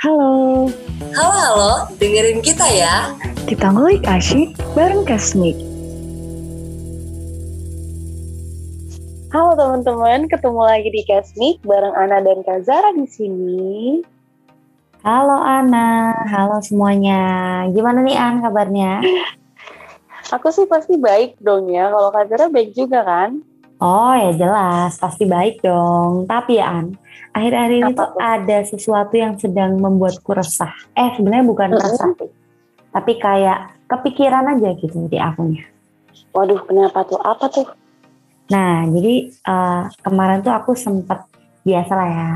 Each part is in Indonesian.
Halo. Halo, dengerin kita ya. Kita ngulik asyik bareng Kasmik. Halo teman-teman, ketemu lagi di Kasmik bareng Ana dan Kak Zara di sini. Halo Ana, halo semuanya. Gimana nih An kabarnya? Aku sih pasti baik dong ya, kalau Kak Zara baik juga kan? Oh ya jelas, pasti baik dong. Tapi ya An, akhir-akhir ini tuh ada sesuatu yang sedang membuatku resah. Sebenarnya bukan resah sih, tapi kayak kepikiran aja gitu di akunya. Waduh, kenapa tuh? Apa tuh? Nah, jadi kemarin tuh aku sempet biasalah ya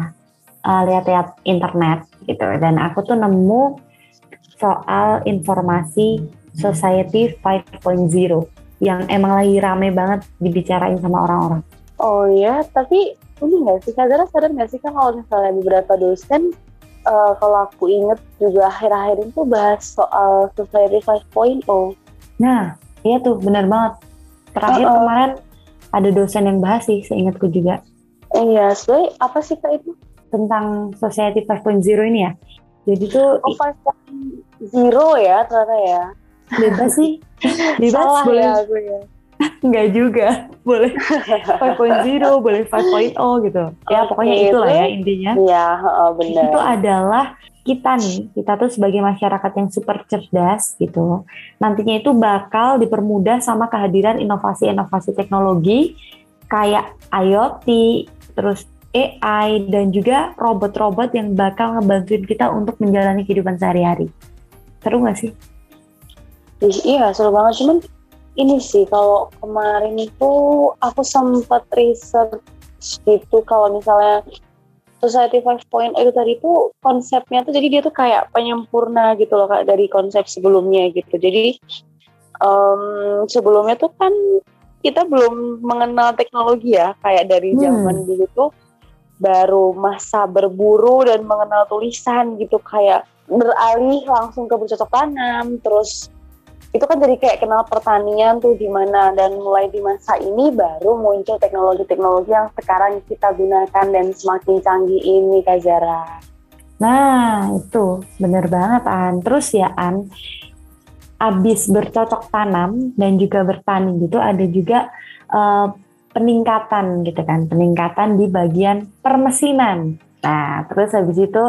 lihat-lihat internet gitu, dan aku tuh nemu soal informasi Society 5.0 yang emang lagi rame banget dibicarain sama orang-orang. Oh iya, tapi ini nggak sih Kak Zara sadar nggak sih kan kalau misalnya beberapa dosen kalau aku inget juga akhir-akhir ini tuh bahas soal Society 5.0. Nah iya tuh benar banget. Terakhir kemarin ada dosen yang bahas sih, seingatku juga. Iya, sebenarnya apa sih Kak itu? Tentang Society 5.0 ini ya. Jadi tuh 5.0 ya ternyata ya. Bebas sih. Bebas boleh. Ya. Enggak juga. Boleh 5.0, boleh 5.0 gitu. Ya pokoknya itulah ya intinya. Iya, benar. Itu adalah kita nih, kita tuh sebagai masyarakat yang super cerdas gitu. Nantinya itu bakal dipermudah sama kehadiran inovasi-inovasi teknologi kayak IoT, terus AI, dan juga robot-robot yang bakal ngebantuin kita untuk menjalani kehidupan sehari-hari. Seru gak sih? Iya, seru banget. Cuman ini sih, kalau kemarin itu aku sempat research gitu, kalau misalnya Society 5.0 itu tadi tuh konsepnya tuh, jadi dia tuh kayak penyempurna gitu loh Kak, dari konsep sebelumnya gitu. Jadi sebelumnya tuh kan kita belum mengenal teknologi ya, kayak dari zaman dulu tuh baru masa berburu dan mengenal tulisan gitu, kayak beralih langsung ke bercocok tanam. Terus itu kan jadi kayak kenal pertanian tuh gimana, dan mulai di masa ini baru muncul teknologi-teknologi yang sekarang kita gunakan dan semakin canggih ini Kak Zara. Nah itu bener banget An. Terus ya An, abis bercocok tanam dan juga bertani gitu, ada juga peningkatan gitu kan, peningkatan di bagian permesinan. Nah terus habis itu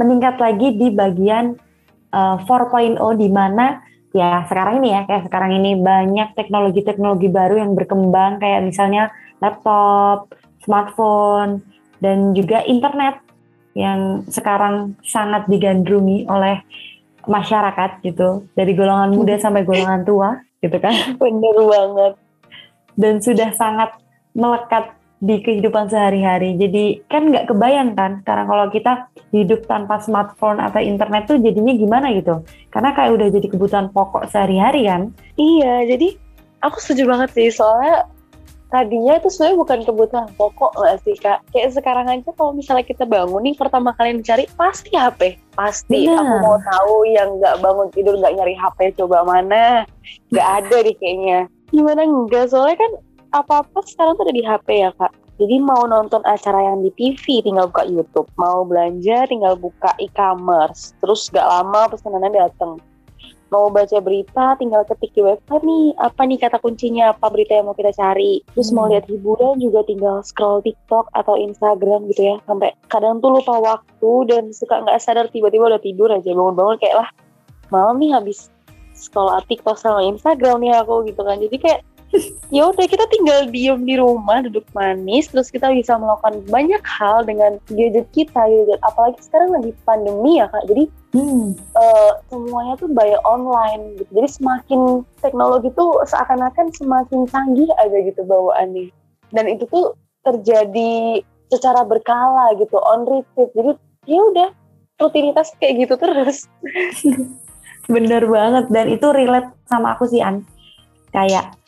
meningkat lagi di bagian 4.0, di mana ya sekarang ini ya, kayak sekarang ini banyak teknologi-teknologi baru yang berkembang, kayak misalnya laptop, smartphone, dan juga internet yang sekarang sangat digandrungi oleh masyarakat gitu, dari golongan muda sampai golongan tua gitu kan. Bener banget. Dan sudah sangat melekat di kehidupan sehari-hari. Jadi kan gak kebayang kan sekarang kalau kita hidup tanpa smartphone atau internet tuh jadinya gimana gitu. Karena kayak udah jadi kebutuhan pokok sehari-hari kan. Iya, jadi aku setuju banget sih, soalnya tadinya itu sebenarnya bukan kebutuhan pokok gak sih Kak. Kayak sekarang aja kalau misalnya kita bangun nih, pertama kali dicari pasti HP. Pasti, bener. Aku mau tahu yang gak bangun tidur gak nyari HP coba mana. Gak ada deh kayaknya. Gimana enggak, soalnya kan apa-apa sekarang tuh ada di HP ya Kak. Jadi mau nonton acara yang di TV tinggal buka YouTube, mau belanja tinggal buka e-commerce, terus gak lama pesanannya datang. Mau baca berita tinggal ketik di website nih, apa nih kata kuncinya, apa berita yang mau kita cari. Terus mau lihat hiburan juga tinggal scroll TikTok atau Instagram gitu ya, sampai kadang tuh lupa waktu dan suka gak sadar tiba-tiba udah tidur aja, bangun-bangun kayak lah malam nih habis scroll TikTok sama Instagram nih aku gitu kan. Jadi kayak ya udah, kita tinggal diem di rumah, duduk manis, terus kita bisa melakukan banyak hal dengan gadget kita gitu. Apalagi sekarang lagi pandemi ya Kak, jadi semuanya tuh bayar online gitu. Jadi semakin teknologi tuh seakan-akan semakin canggih aja gitu bawaannya, dan itu tuh terjadi secara berkala gitu, on repeat. Jadi ya udah, rutinitas kayak gitu terus. Bener banget, dan itu relate sama aku sih An. Kayak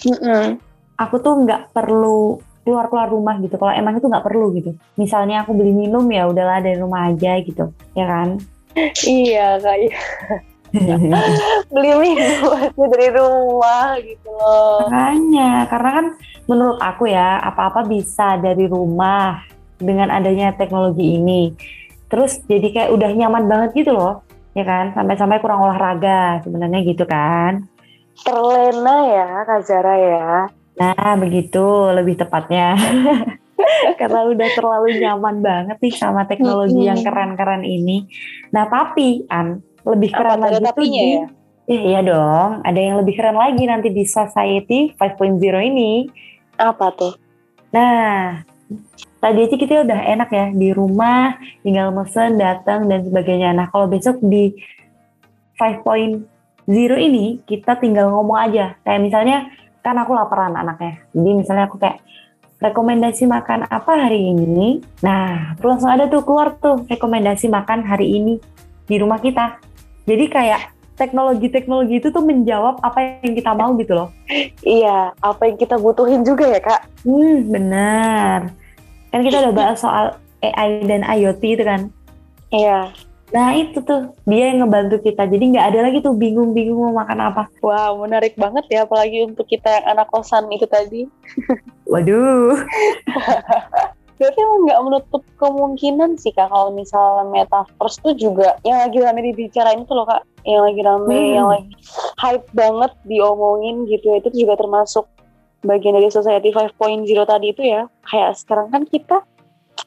aku tuh gak perlu keluar-keluar rumah gitu, kalau emang itu gak perlu gitu. Misalnya aku beli minum, ya udahlah dari rumah aja gitu, ya kan? Iya kayak beli minum aja dari rumah gitu loh. Makanya, karena kan menurut aku ya, apa-apa bisa dari rumah dengan adanya teknologi ini. terus jadi kayak udah nyaman banget gitu loh, ya kan, sampai-sampai kurang olahraga sebenarnya gitu kan. Terlena ya Kak Zara ya. Nah begitu lebih tepatnya. Karena udah terlalu nyaman banget nih sama teknologi yang keren-keren ini. Nah tapi An, lebih keren lagi tuh ya? Iya dong, ada yang lebih keren lagi nanti di Society 5.0 ini. Apa tuh? Nah, tadi aja kita udah enak ya, di rumah, tinggal mesen, datang dan sebagainya. Nah kalau besok di 5.0 ini, kita tinggal ngomong aja. Kayak misalnya, kan aku laparan anaknya. Jadi misalnya aku kayak, rekomendasi makan apa hari ini? Nah, langsung ada tuh keluar tuh rekomendasi makan hari ini di rumah kita. Jadi kayak teknologi-teknologi itu tuh menjawab apa yang kita mau gitu loh. Iya, apa yang kita butuhin juga ya Kak. Benar. Kan kita udah bahas soal AI dan IoT itu kan. Iya. Nah itu tuh, dia yang ngebantu kita. Jadi nggak ada lagi tuh bingung-bingung mau makan apa. Wow, menarik banget ya, apalagi untuk kita yang anak kosan itu tadi. Waduh. Berarti nggak menutup kemungkinan sih Kak, kalau misalnya Metaverse tuh juga yang lagi rame dibicarain tuh loh Kak, yang lagi rame, yang lagi hype banget diomongin gitu ya, itu juga termasuk bagian dari Society 5.0 tadi itu ya. Kayak sekarang kan kita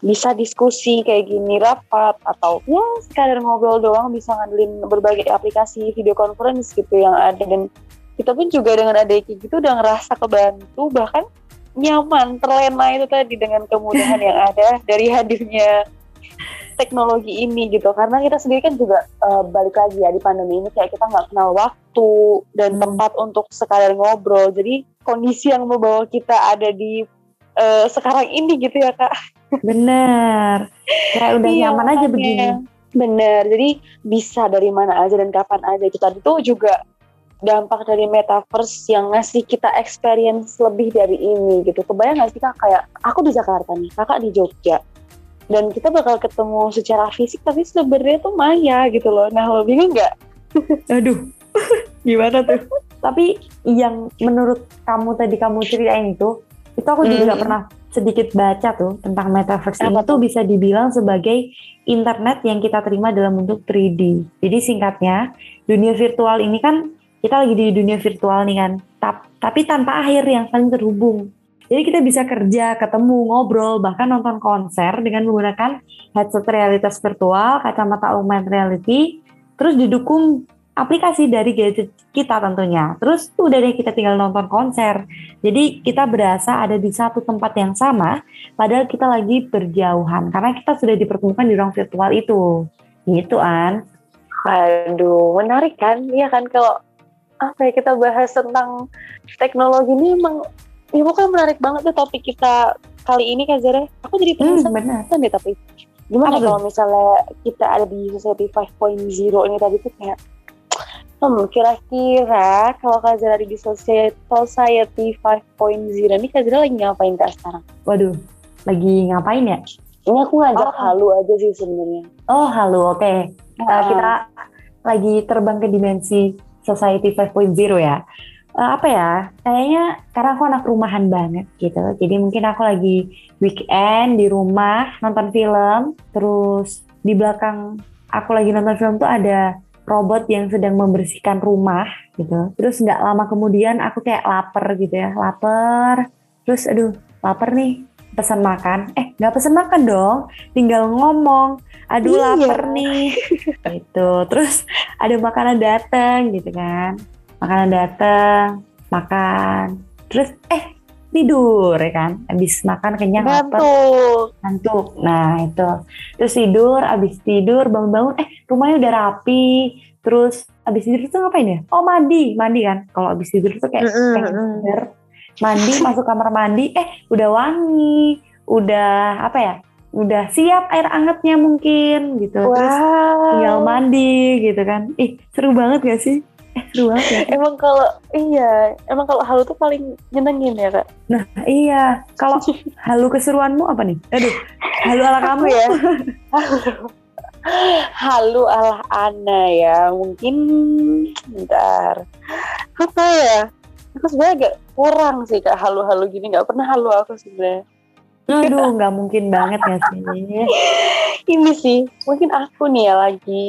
bisa diskusi kayak gini, rapat, atau ya sekadar ngobrol doang bisa ngandelin berbagai aplikasi video conference gitu yang ada. Dan kita pun juga dengan adanya kayak gitu udah ngerasa kebantu, bahkan nyaman, terlena itu tadi dengan kemudahan yang ada dari hadirnya teknologi ini gitu. Karena kita sendiri kan juga balik lagi ya, di pandemi ini kayak kita gak kenal waktu dan tempat untuk sekadar ngobrol. Jadi kondisi yang membawa kita ada di sekarang ini gitu ya Kak. Bener, kayak udah nyaman aja begini. Bener, jadi bisa dari mana aja dan kapan aja. Itu tadi tuh juga dampak dari Metaverse yang ngasih kita experience lebih dari ini gitu. Kebayang gak sih Kak, kayak aku di Jakarta nih, Kakak di Jogja, dan kita bakal ketemu secara fisik tapi sebenarnya tuh maya gitu loh. Nah lo bingung gak? Aduh, gimana tuh? Tapi yang menurut kamu tadi kamu ceritain itu aku juga pernah sedikit baca tuh tentang Metaverse. Apa itu tuh? Bisa dibilang sebagai internet yang kita terima dalam bentuk 3D. Jadi singkatnya, dunia virtual ini kan kita lagi di dunia virtual nih kan, tapi tanpa akhir yang saling terhubung. Jadi kita bisa kerja, ketemu, ngobrol, bahkan nonton konser dengan menggunakan headset realitas virtual, kacamata augmented reality, terus didukung aplikasi dari gadget kita tentunya. Terus udah deh, kita tinggal nonton konser. Jadi kita berasa ada di satu tempat yang sama, padahal kita lagi berjauhan, karena kita sudah dipertemukan di ruang virtual itu. Gitu An. Aduh, menarik kan? Iya kan, kalau apa ya, kita bahas tentang teknologi ini emang ya bukan menarik banget tuh topik kita kali ini Kak Zara. Aku jadi penasaran deh, tapi gimana kalau misalnya kita ada di Society 5.0 ini tadi tuh kayak kira-kira kalau Kak Zara ada di Society 5.0 ini, Kak Zara lagi ngapain Kak sekarang? Waduh, lagi ngapain ya? Ini aku ngajak halu aja sih sebenarnya. Oh halu, oke. Kita lagi terbang ke dimensi Society 5.0 ya. Apa ya, kayaknya karena aku anak rumahan banget gitu, jadi mungkin aku lagi weekend di rumah nonton film. Terus di belakang aku lagi nonton film tuh ada robot yang sedang membersihkan rumah gitu. Terus gak lama kemudian aku kayak lapar gitu ya, lapar. Terus aduh lapar nih, pesan makan. Gak pesan makan dong, tinggal ngomong, aduh lapar nih gitu. Terus ada makanan datang gitu kan, makanan datang, makan, terus tidur ya kan, abis makan kenyang, ngantuk, nah itu, terus tidur, abis tidur bangun-bangun, rumahnya udah rapi. Terus abis tidur tuh ngapain ya? Oh mandi kan, kalau abis tidur tuh kayak pengen tidur, mandi, masuk kamar mandi, udah wangi, udah apa ya? Udah siap air hangatnya mungkin gitu. Wow. Terus tinggal mandi gitu kan. Ih, seru banget gak sih? Seru banget ya. Emang kalau halu tuh paling nyenengin ya Kak. Nah iya, kalau halu keseruanmu apa nih? Aduh, halu ala kamu ya. Halu ala Ana ya. Mungkin bentar, apa ya, aku sebenarnya agak kurang sih Kak halu-halu gini, gak pernah halu aku sebenarnya. Aduh, nggak mungkin banget nggak sih? Ini sih, mungkin aku nih ya lagi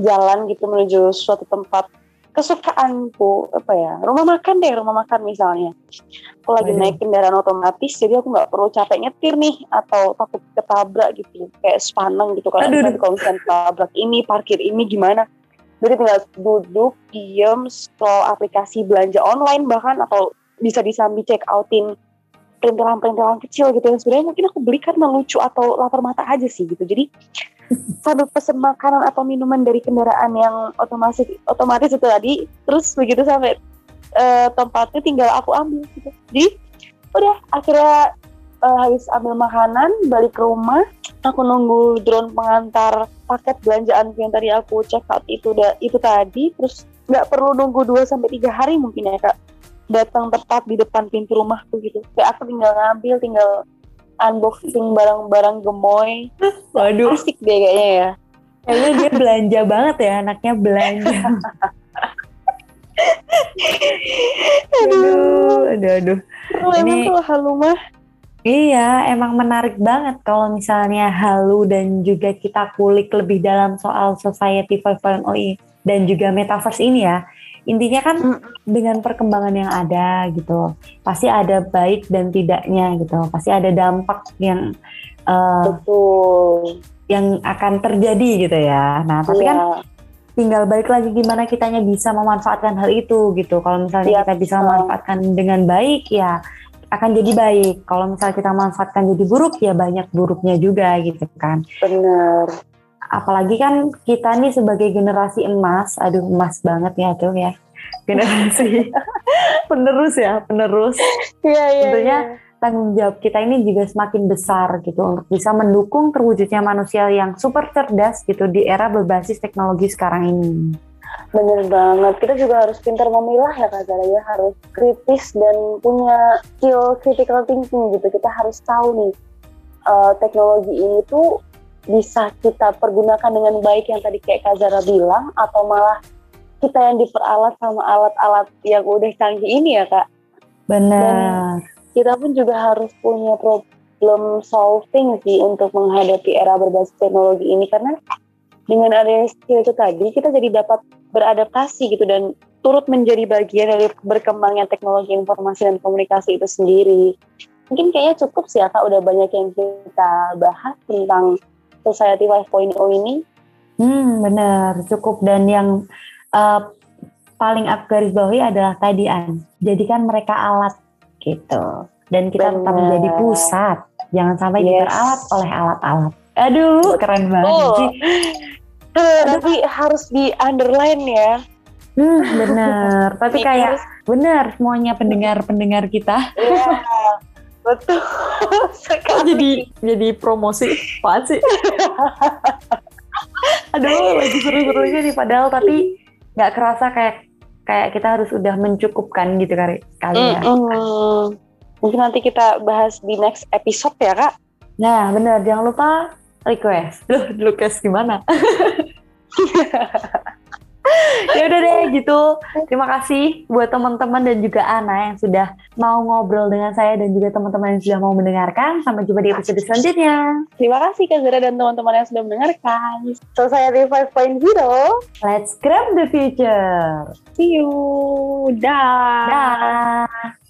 jalan gitu menuju suatu tempat kesukaanku, apa ya, rumah makan misalnya. Aku lagi naik kendaraan otomatis, jadi aku nggak perlu capek nyetir nih atau takut ketabrak gitu, kayak sepaneng gitu kalau misalnya ketabrak ini, parkir ini gimana. Jadi tinggal duduk, diem, scroll aplikasi belanja online bahkan, atau bisa disambi check outin perintilan-perintilan kecil gitu yang sebenarnya mungkin aku beli karena lucu atau lapar mata aja sih gitu. Jadi sambil pesen makanan atau minuman dari kendaraan yang otomatis itu tadi, terus begitu sampai tempatnya tinggal aku ambil gitu. Jadi udah akhirnya habis ambil makanan, balik ke rumah, aku nunggu drone pengantar paket belanjaan yang tadi aku check out itu tadi. Terus gak perlu nunggu 2-3 hari mungkin ya Kak, datang tepat di depan pintu rumahku gitu. Kayak aku tinggal ngambil, tinggal unboxing barang-barang gemoy. Waduh, asik deh kayaknya ya. Kayaknya dia belanja banget ya, anaknya belanja. aduh. Emang kalau halu mah. Iya, emang menarik banget kalau misalnya halu dan juga kita kulik lebih dalam soal Society 5.0 dan juga Metaverse ini ya. Intinya kan dengan perkembangan yang ada gitu, pasti ada baik dan tidaknya gitu, pasti ada dampak yang betul yang akan terjadi gitu ya. Nah tapi kan tinggal balik lagi gimana kitanya bisa memanfaatkan hal itu gitu. Kalau misalnya kita bisa memanfaatkan dengan baik ya akan jadi baik, kalau misalnya kita manfaatkan jadi buruk ya banyak buruknya juga gitu kan. Benar. Apalagi kan kita nih sebagai generasi emas, aduh emas banget ya tuh ya, generasi penerus. Tentunya tanggung jawab kita ini juga semakin besar gitu untuk bisa mendukung terwujudnya manusia yang super cerdas gitu di era berbasis teknologi sekarang ini. Bener banget, kita juga harus pintar memilah ya Kak Zara ya, harus kritis dan punya skill critical thinking gitu. Kita harus tahu nih teknologi ini tuh bisa kita pergunakan dengan baik yang tadi kayak Kak Zara bilang, atau malah kita yang diperalat sama alat-alat yang udah canggih ini ya Kak. Benar. Kita pun juga harus punya problem solving sih untuk menghadapi era berbasis teknologi ini, karena dengan adanya skill itu tadi kita jadi dapat beradaptasi gitu dan turut menjadi bagian dari berkembangnya teknologi informasi dan komunikasi itu sendiri. Mungkin kayaknya cukup sih ya Kak, udah banyak yang kita bahas tentang Society 5.0 ini. Benar, cukup. Dan yang paling aku garis bawahi adalah tadi An, jadikan mereka alat gitu. Dan kita tetap menjadi pusat, jangan sampai diperalat oleh alat-alat. Aduh, keren banget sih. Tapi harus di underline ya. Benar. Tapi kayak benar semuanya pendengar kita. Iya. Betul sekali. Jadi promosi apaan sih? Aduh, lagi seru-serunya nih padahal, tapi nggak kerasa kayak kita harus udah mencukupkan gitu kali ya. Mungkin nanti kita bahas di next episode ya Kak. Nah benar, jangan lupa request. Request gimana? Ya udah deh gitu. Terima kasih buat teman-teman dan juga Ana yang sudah mau ngobrol dengan saya dan juga teman-teman yang sudah mau mendengarkan. Sampai jumpa di episode selanjutnya. Terima kasih Kak Zara dan teman-teman yang sudah mendengarkan. Society 5.0. Let's grab the future. See you. Dah.